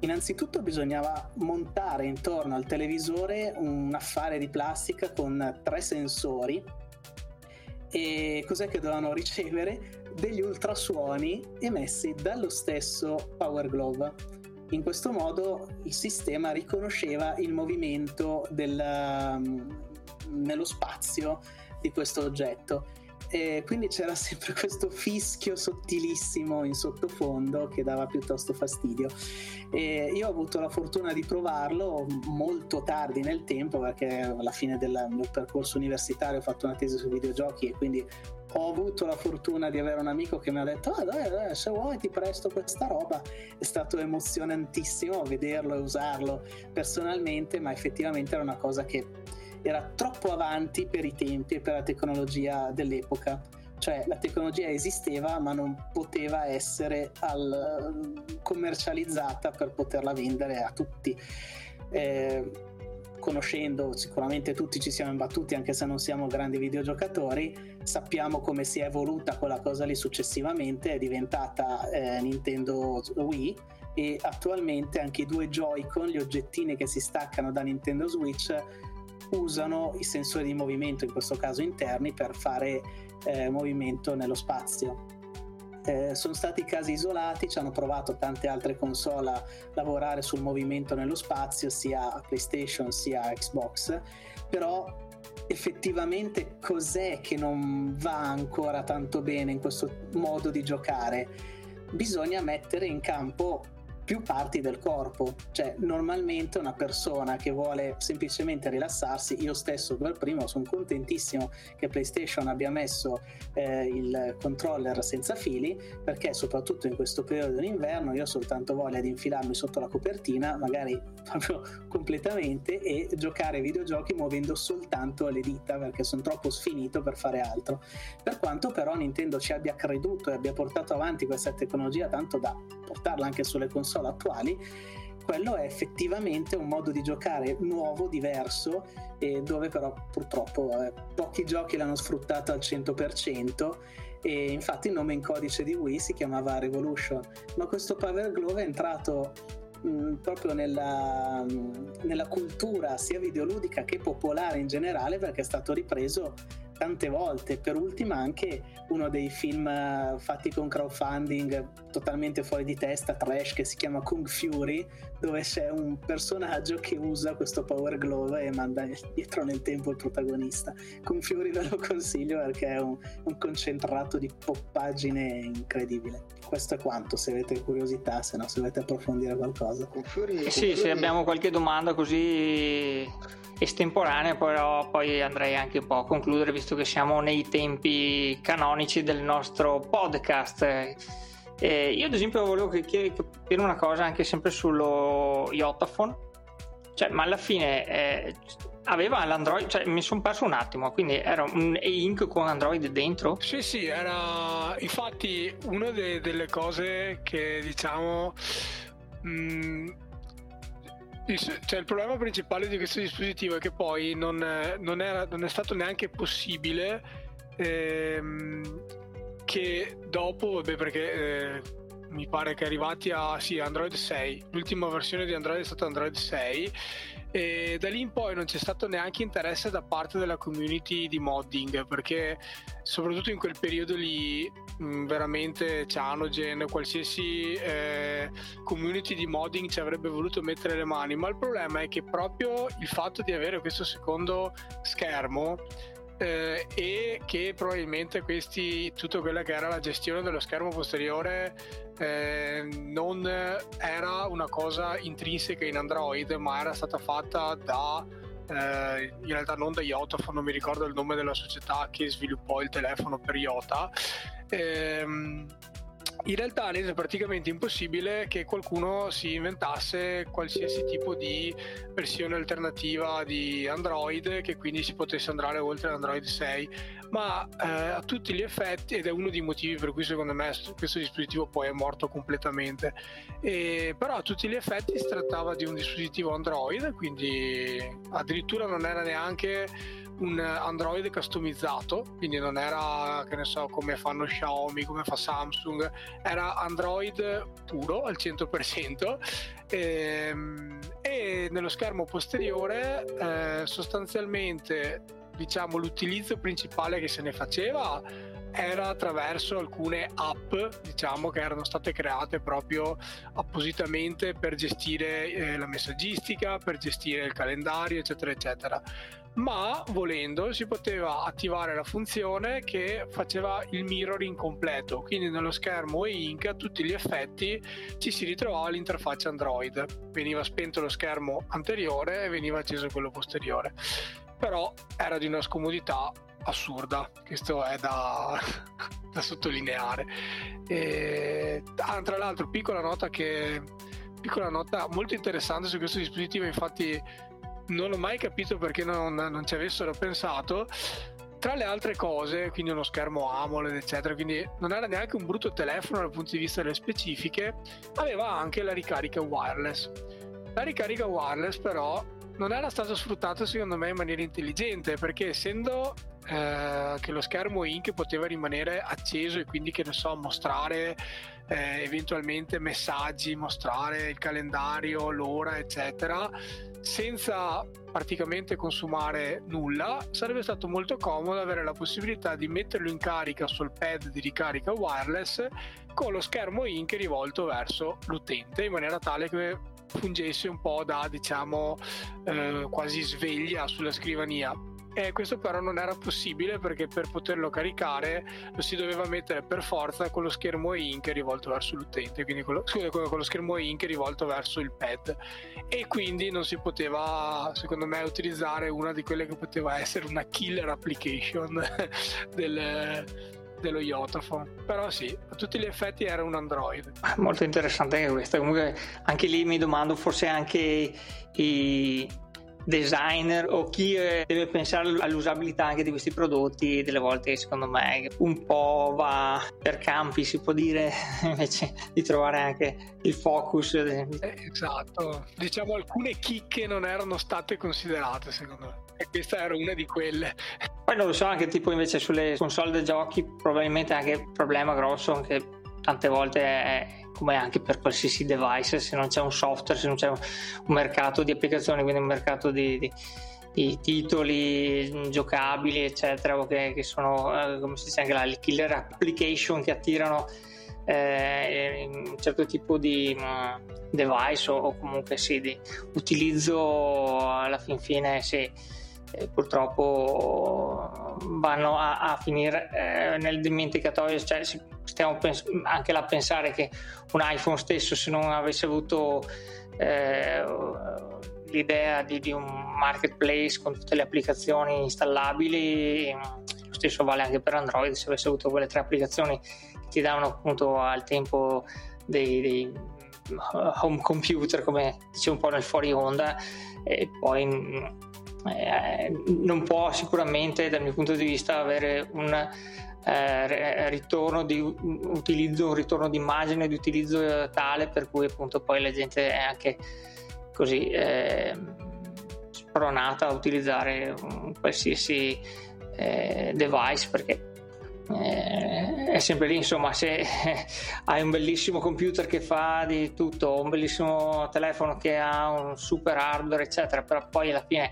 Innanzitutto bisognava montare intorno al televisore un affare di plastica con 3 sensori, e cos'è che dovevano ricevere? Degli ultrasuoni emessi dallo stesso Power Glove. In questo modo il sistema riconosceva il movimento nello spazio di questo oggetto, e quindi c'era sempre questo fischio sottilissimo in sottofondo che dava piuttosto fastidio. E io ho avuto la fortuna di provarlo molto tardi nel tempo, perché alla fine del mio percorso universitario ho fatto una tesi sui videogiochi, e quindi ho avuto la fortuna di avere un amico che mi ha detto dai, se vuoi ti presto questa roba. È stato emozionantissimo vederlo e usarlo personalmente, ma effettivamente era una cosa che era troppo avanti per i tempi e per la tecnologia dell'epoca. Cioè la tecnologia esisteva ma non poteva essere commercializzata per poterla vendere a tutti. Conoscendo sicuramente tutti ci siamo imbattuti, anche se non siamo grandi videogiocatori, sappiamo come si è evoluta quella cosa lì successivamente, è diventata Nintendo Wii, e attualmente anche i due Joy-Con, gli oggettini che si staccano da Nintendo Switch, usano i sensori di movimento, in questo caso interni, per fare movimento nello spazio. Sono stati casi isolati, ci hanno provato tante altre console a lavorare sul movimento nello spazio, sia PlayStation sia Xbox, però effettivamente cos'è che non va ancora tanto bene in questo modo di giocare? Bisogna mettere in campo più parti del corpo, cioè normalmente una persona che vuole semplicemente rilassarsi, io stesso per primo sono contentissimo che PlayStation abbia messo il controller senza fili, perché soprattutto in questo periodo dell'inverno io ho soltanto voglia di infilarmi sotto la copertina, magari proprio completamente, e giocare ai videogiochi muovendo soltanto le dita, perché sono troppo sfinito per fare altro. Per quanto però Nintendo ci abbia creduto e abbia portato avanti questa tecnologia tanto da portarla anche sulle console attuali, quello è effettivamente un modo di giocare nuovo, diverso, e dove però purtroppo pochi giochi l'hanno sfruttato al 100%, e infatti il nome in codice di Wii si chiamava Revolution, ma questo Power Glove è entrato proprio nella cultura sia videoludica che popolare in generale, perché è stato ripreso tante volte, per ultima anche uno dei film fatti con crowdfunding totalmente fuori di testa, trash, che si chiama Kung Fury, dove c'è un personaggio che usa questo Power Glove e manda dietro nel tempo il protagonista. Kung Fury ve lo consiglio perché è un concentrato di poppaggine incredibile. Questo è quanto, se avete curiosità, se no, se volete approfondire qualcosa. Kung Fury, sì, se abbiamo qualche domanda così estemporanea, però poi andrei anche un po' a concludere, visto che siamo nei tempi canonici del nostro podcast. Io ad esempio volevo capire una cosa anche sempre sullo YotaPhone, cioè, ma alla fine aveva l'Android, cioè mi sono perso un attimo, quindi era un e-ink con Android dentro? Sì, era infatti una delle cose che diciamo... Cioè, il problema principale di questo dispositivo è che poi non è stato neanche possibile che dopo, perché mi pare che arrivati a Android 6, l'ultima versione di Android è stata Android 6, e da lì in poi non c'è stato neanche interesse da parte della community di modding, perché soprattutto in quel periodo lì veramente Cyanogen, qualsiasi community di modding ci avrebbe voluto mettere le mani, ma il problema è che proprio il fatto di avere questo secondo schermo e che probabilmente tutta quella che era la gestione dello schermo posteriore non era una cosa intrinseca in Android, ma era stata fatta da in realtà non da YotaPhone, non mi ricordo il nome della società che sviluppò il telefono per Yota, in realtà rese praticamente impossibile che qualcuno si inventasse qualsiasi tipo di versione alternativa di Android, che quindi si potesse andare oltre Android 6, ma a tutti gli effetti, ed è uno dei motivi per cui secondo me questo dispositivo poi è morto completamente, però a tutti gli effetti si trattava di un dispositivo Android, quindi addirittura non era neanche un Android customizzato, quindi non era, che ne so, come fanno Xiaomi, come fa Samsung, era Android puro al 100%, e nello schermo posteriore sostanzialmente, diciamo, l'utilizzo principale che se ne faceva era attraverso alcune app, diciamo, che erano state create proprio appositamente per gestire la messaggistica, per gestire il calendario, eccetera eccetera, ma volendo si poteva attivare la funzione che faceva il mirroring completo, quindi nello schermo e-ink a tutti gli effetti ci si ritrovava l'interfaccia Android, veniva spento lo schermo anteriore e veniva acceso quello posteriore, però era di una scomodità assurda, questo è da sottolineare. Tra l'altro piccola nota molto interessante su questo dispositivo, infatti non ho mai capito perché non ci avessero pensato, tra le altre cose, quindi uno schermo AMOLED eccetera, quindi non era neanche un brutto telefono dal punto di vista delle specifiche. Aveva anche la ricarica wireless. La ricarica wireless però non era stata sfruttata secondo me in maniera intelligente, perché essendo che lo schermo INC poteva rimanere acceso e quindi, che ne so, mostrare eventualmente messaggi, mostrare il calendario, l'ora eccetera, senza praticamente consumare nulla, sarebbe stato molto comodo avere la possibilità di metterlo in carica sul pad di ricarica wireless con lo schermo INC rivolto verso l'utente, in maniera tale che fungesse un po' da, diciamo, quasi sveglia sulla scrivania. E questo però non era possibile, perché per poterlo caricare lo si doveva mettere per forza con lo schermo INC rivolto verso l'utente, quindi con lo schermo INC rivolto verso il pad, e quindi non si poteva, secondo me, utilizzare una di quelle che poteva essere una killer application dello YotaPhone. Però sì, a tutti gli effetti era un Android. Molto interessante anche questa. Comunque anche lì mi domando, forse anche i designer o chi deve pensare all'usabilità anche di questi prodotti, delle volte secondo me un po' va per campi, si può dire, invece di trovare anche il focus. Esatto, diciamo alcune chicche non erano state considerate secondo me, e questa era una di quelle. Poi non lo so, anche tipo invece sulle console da giochi probabilmente anche il problema grosso anche tante volte è, come anche per qualsiasi device, se non c'è un software, se non c'è un mercato di applicazioni, quindi un mercato di titoli giocabili eccetera, che sono, come si dice, anche le killer application che attirano un certo tipo di device o comunque sì, di utilizzo, alla fin fine sì, purtroppo vanno a finire nel dimenticatoio. Cioè, stiamo anche là a pensare che un iPhone stesso, se non avesse avuto l'idea di un marketplace con tutte le applicazioni installabili, lo stesso vale anche per Android, se avesse avuto quelle tre applicazioni che ti davano appunto al tempo dei home computer, come dicevo un po' nel fuori onda, e poi non può sicuramente dal mio punto di vista avere un ritorno di utilizzo, un ritorno di immagine, di utilizzo tale per cui appunto poi la gente è anche così spronata a utilizzare un qualsiasi device, perché è sempre lì, insomma. Se hai un bellissimo computer che fa di tutto, un bellissimo telefono che ha un super hardware eccetera, però poi alla fine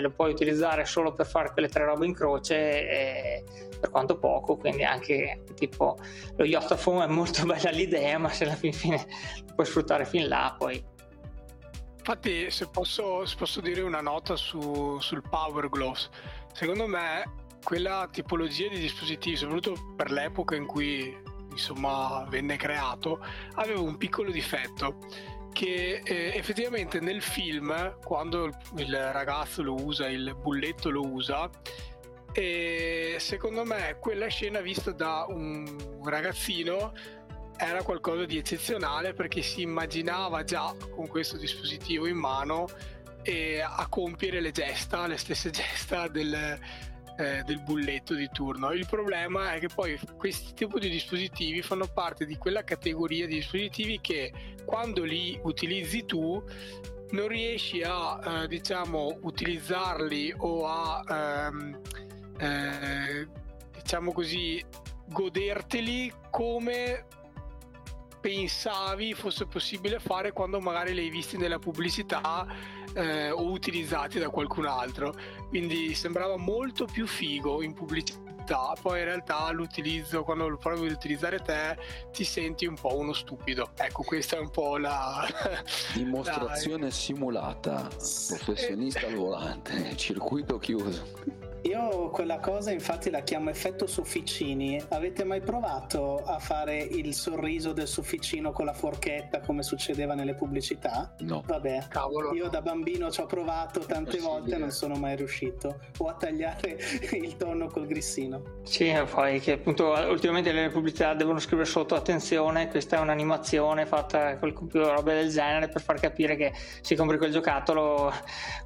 lo puoi utilizzare solo per fare quelle tre robe in croce, per quanto poco. Quindi anche tipo lo YotaPhone è molto bella l'idea, ma se alla fine lo puoi sfruttare fin là, poi. Infatti, se posso dire una nota sul Power Glove, secondo me quella tipologia di dispositivi, soprattutto per l'epoca in cui insomma venne creato, aveva un piccolo difetto, che effettivamente nel film, quando il ragazzo lo usa, il bulletto lo usa, e secondo me quella scena vista da un ragazzino era qualcosa di eccezionale, perché si immaginava già con questo dispositivo in mano e a compiere le stesse gesta del bulletto di turno. Il problema è che poi questi tipi di dispositivi fanno parte di quella categoria di dispositivi che, quando li utilizzi tu, non riesci a diciamo utilizzarli o a diciamo così goderteli come pensavi fosse possibile fare quando magari li hai visti nella pubblicità o utilizzati da qualcun altro. Quindi sembrava molto più figo in pubblicità, poi in realtà l'utilizzo, quando lo provi ad utilizzare te, ti senti un po' uno stupido. Ecco, questa è un po' la dimostrazione simulata, professionista al volante, circuito chiuso. Io quella cosa infatti la chiamo effetto sofficini. Avete mai provato a fare il sorriso del sofficino con la forchetta come succedeva nelle pubblicità? No. Vabbè, cavolo. Io da bambino ci ho provato tante volte, non sono mai riuscito, o a tagliare il tonno col grissino. Sì, poi che appunto ultimamente le pubblicità devono scrivere sotto attenzione, questa è un'animazione fatta col computer, roba del genere, per far capire che se compri quel giocattolo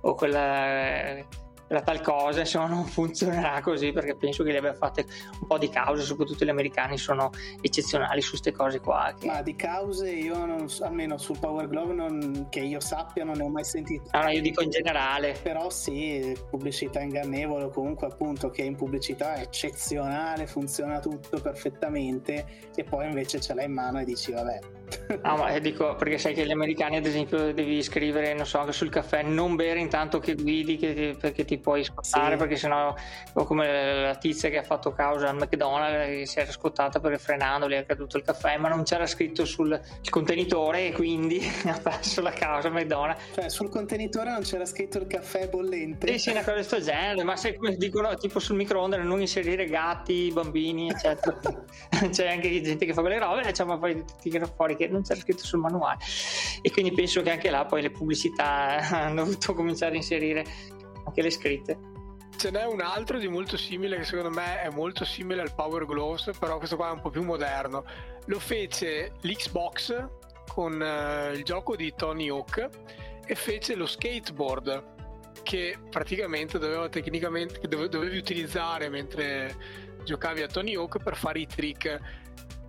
o quella la tal cosa, insomma non funzionerà così, perché penso che le abbia fatte un po' di cause, soprattutto gli americani sono eccezionali su queste cose qua che... Ma di cause io non, almeno sul Power Glove non, che io sappia, non ne ho mai sentito. Allora io dico in generale, però sì, pubblicità ingannevole, o comunque appunto che in pubblicità è eccezionale, funziona tutto perfettamente, e poi invece ce l'hai in mano e dici vabbè. No, ma dico perché sai che gli americani ad esempio devi scrivere, non so, anche sul caffè, non bere intanto che guidi, che, perché ti puoi scottare, sì, perché sennò, o come la tizia che ha fatto causa al McDonald's, che si era scottata perché frenando le è caduto il caffè, ma non c'era scritto sul contenitore e quindi ha perso la causa al McDonald's. Cioè sul contenitore non c'era scritto il caffè bollente? Sì, sì, una cosa di sto genere. Ma se come dicono tipo sul microonde non inserire gatti, bambini eccetera, c'è anche gente che fa quelle robe, diciamo, poi ti tira fuori che non c'era scritto sul manuale, e quindi penso che anche là poi le pubblicità hanno dovuto cominciare a inserire anche le scritte. Ce n'è un altro di molto simile che secondo me è molto simile al Power Glove, però questo qua è un po' più moderno. Lo fece l'Xbox con il gioco di Tony Hawk, e fece lo skateboard che praticamente dovevi utilizzare mentre giocavi a Tony Hawk per fare i trick,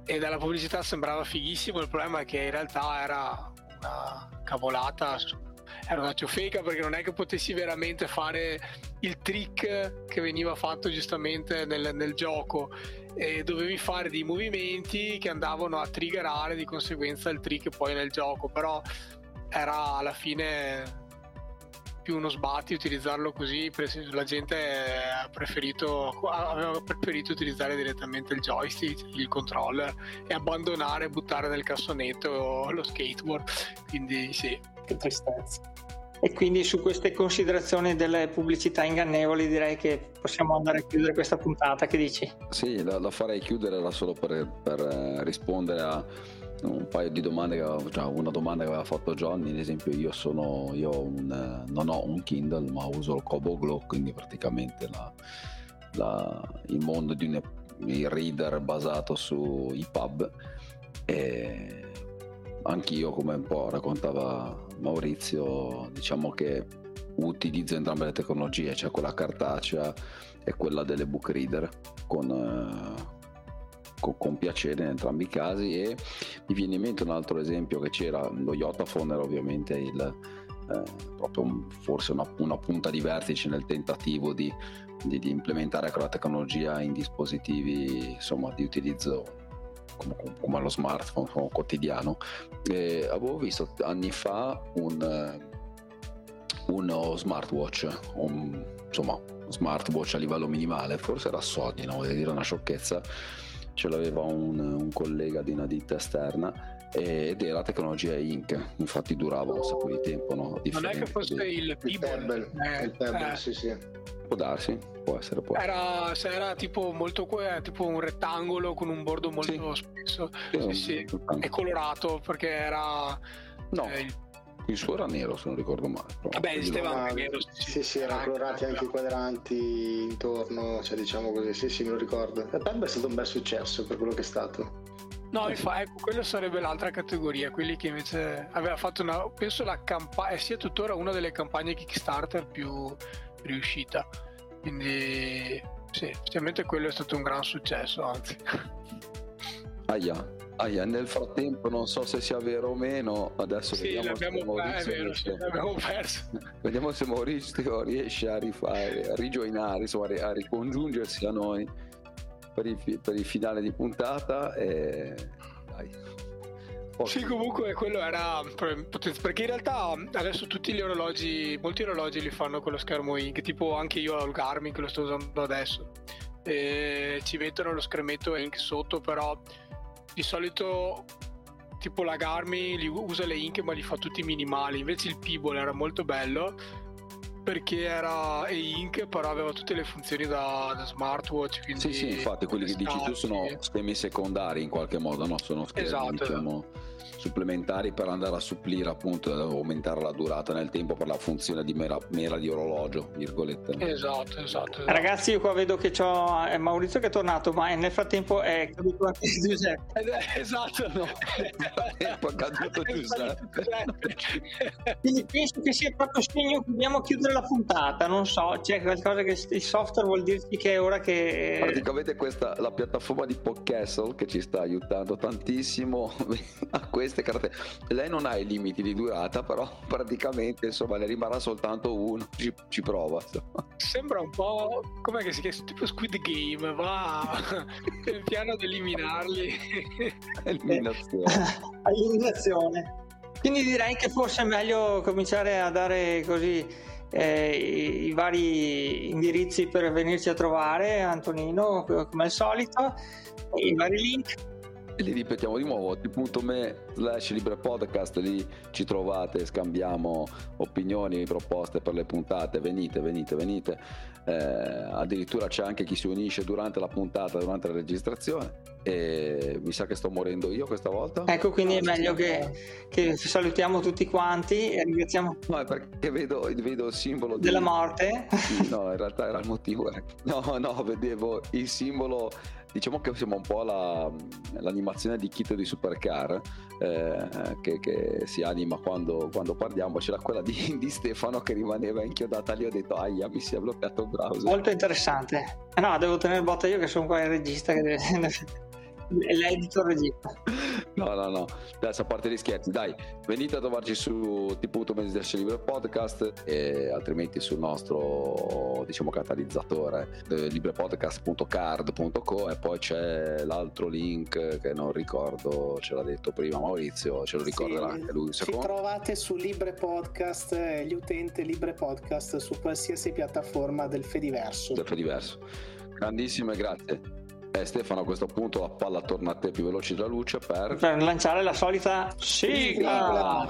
e dalla pubblicità sembrava fighissimo. Il problema è che in realtà era una cavolata, era una ciofeca, perché non è che potessi veramente fare il trick che veniva fatto giustamente nel gioco, e dovevi fare dei movimenti che andavano a triggerare di conseguenza il trick poi nel gioco, però era alla fine più uno sbatti utilizzarlo così. La gente aveva preferito utilizzare direttamente il joystick, il controller, e abbandonare e buttare nel cassonetto lo skateboard, quindi sì, che tristezza. E quindi su queste considerazioni delle pubblicità ingannevoli direi che possiamo andare a chiudere questa puntata, che dici? Sì, la farei chiudere, era solo per rispondere a un paio di domande, cioè una domanda che aveva fatto Jonny. Ad esempio non ho un Kindle, ma uso il Kobo Glow, quindi praticamente il mondo di un reader basato su EPUB, e anch'io, come un po' raccontava Maurizio, diciamo che utilizzo entrambe le tecnologie, cioè quella cartacea e quella delle book reader, con piacere in entrambi i casi. E mi viene in mente un altro esempio che c'era, lo YotaPhone era ovviamente una punta di vertice nel tentativo di implementare quella tecnologia in dispositivi, insomma, di utilizzo come lo smartphone quotidiano. E avevo visto anni fa uno smartwatch, a livello minimale, forse era Sony, non voglio dire una sciocchezza, ce l'aveva un collega di una ditta esterna, ed era tecnologia ink, infatti durava un sacco di tempo, no? Non è che fosse il Pebble, sì. Può darsi, può essere. Era tipo molto, tipo un rettangolo con un bordo molto spesso, sì. È colorato perché era il suo era nero, se non ricordo male. Vabbè, esisteva anche nero. Sì, erano colorati anche i quadranti intorno, cioè diciamo così, sì, me lo ricordo. La Pebble è stato un bel successo per quello che è stato. No, ecco, quello sarebbe l'altra categoria, quelli che invece aveva fatto penso la campagna, sia tuttora una delle campagne Kickstarter più riuscita. Quindi sì, effettivamente quello è stato un gran successo, anzi. Ahia, nel frattempo non so se sia vero o meno, adesso vediamo se Maurizio vediamo se Maurizio riesce a rifare, a rijoinare, insomma a ricongiungersi a noi per il finale di puntata, e dai. Sì, comunque quello era, perché in realtà adesso tutti gli orologi, molti orologi li fanno con lo schermo ink, tipo anche io ho il Garmin che lo sto usando adesso, e ci mettono lo schermetto ink sotto, però di solito tipo la Garmin li usa le ink ma li fa tutti minimali, invece il Pebble era molto bello perché era ink però aveva tutte le funzioni da smartwatch, quindi sì, infatti quelli che dici tu sono schemi secondari in qualche modo, no? Sono schemi, diciamo, supplementari per andare a supplire, appunto, aumentare la durata nel tempo per la funzione di mera di orologio, virgolette. Esatto. Ragazzi, io qua vedo che c'ho Maurizio che è tornato, ma nel frattempo è caduto anche Giuseppe. Esatto, no. È caduto Giuseppe. Quindi penso che sia proprio segno che dobbiamo chiudere della puntata, non so, c'è qualcosa che il software vuol dirci che è ora che... Praticamente questa, la piattaforma di Podcastle che ci sta aiutando tantissimo a queste caratteristiche. Lei non ha i limiti di durata, però praticamente insomma ne rimarrà soltanto uno, ci prova. Sembra un po', com'è che si chiama? Tipo Squid Game, va pian piano ad eliminarli. Eliminazione. Quindi direi che forse è meglio cominciare a dare così i vari indirizzi per venirci a trovare, Antonino, come al solito, i vari link. E li ripetiamo di nuovo, t.me/librepodcast, lì ci trovate, scambiamo opinioni, proposte per le puntate, venite. Addirittura c'è anche chi si unisce durante la puntata, durante la registrazione. E mi sa che sto morendo io questa volta, ecco, quindi è meglio che salutiamo tutti quanti e ringraziamo. No, è perché vedo il simbolo della morte. No, in realtà era il motivo, no, vedevo il simbolo, diciamo che siamo un po' l'animazione di Kit di Supercar che si anima quando parliamo, c'era quella di Stefano che rimaneva inchiodata lì, ho detto ahia, mi si è bloccato il browser. Molto interessante. No, devo tenere botta io che sono qua il regista che deve... l'editor regista. No. Adesso, a parte gli scherzi, dai, venite a trovarci su t.me/librepodcast e altrimenti sul nostro, diciamo, catalizzatore librepodcast.card.co, e poi c'è l'altro link che non ricordo, ce l'ha detto prima Maurizio, ce lo ricorderà anche lui. Ci trovate su librepodcast, gli utenti librepodcast su qualsiasi piattaforma del Fediverso. Grandissime grazie. Stefano, a questo punto la palla torna a te più veloce della luce per lanciare la solita sigla.